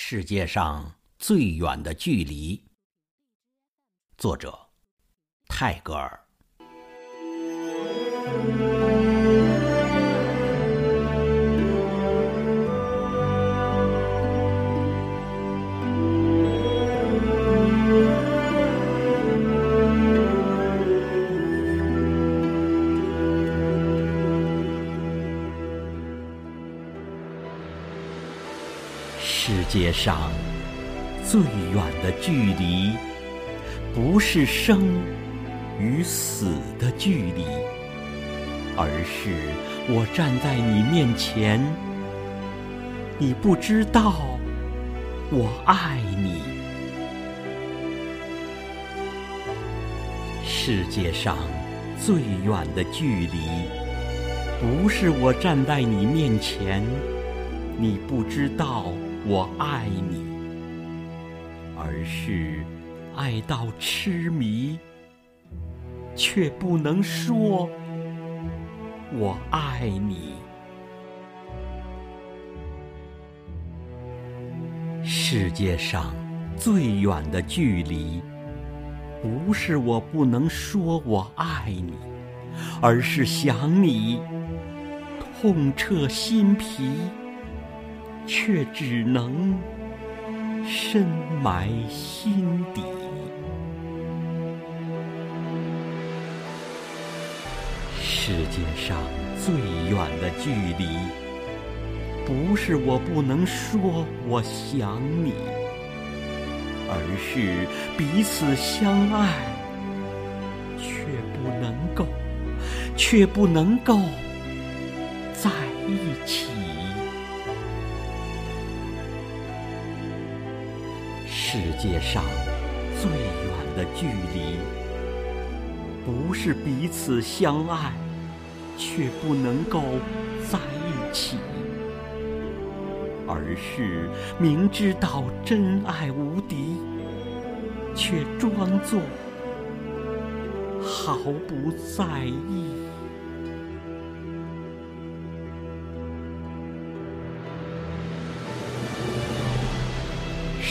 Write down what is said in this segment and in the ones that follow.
世界上最远的距离，作者泰戈尔。世界上最远的距离，不是生与死的距离，而是我站在你面前，你不知道我爱你。世界上最远的距离，不是我站在你面前，你不知道我爱你，而是爱到痴迷，却不能说我爱你。世界上最远的距离，不是我不能说我爱你，而是想你，痛彻心脾，却只能深埋心底。世界上最远的距离，不是我不能说我想你，而是彼此相爱，却不能够在一起。世界上最远的距离，不是彼此相爱，却不能够在一起，而是明知道真爱无敌，却装作毫不在意。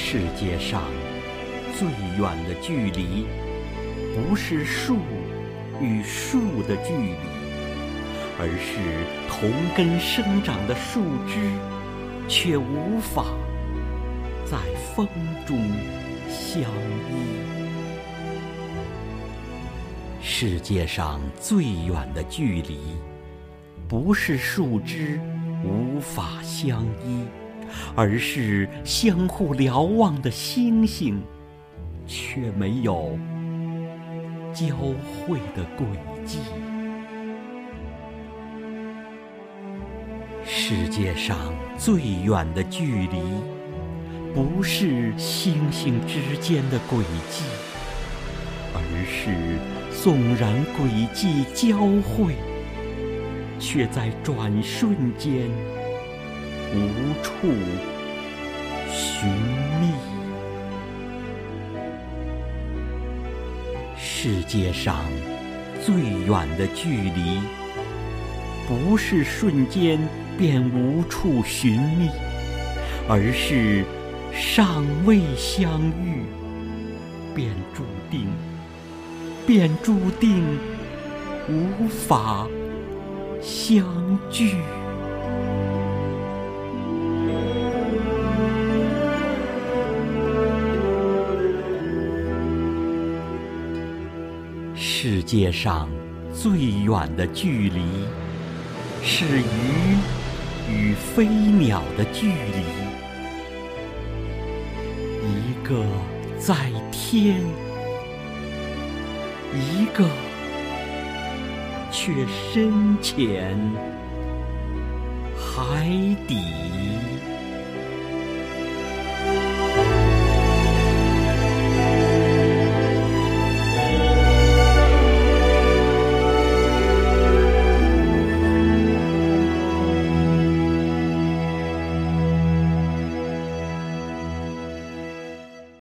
世界上最远的距离，不是树与树的距离，而是同根生长的树枝，却无法在风中相依。世界上最远的距离，不是树枝无法相依，而是相互瞭望的星星，却没有交汇的轨迹。世界上最远的距离，不是星星之间的轨迹，而是纵然轨迹交汇，却在转瞬间无处寻觅。世界上最远的距离，不是瞬间便无处寻觅，而是尚未相遇，便注定无法相聚。世界上最远的距离，是鱼与飞鸟的距离，一个在天，一个却深潜海底。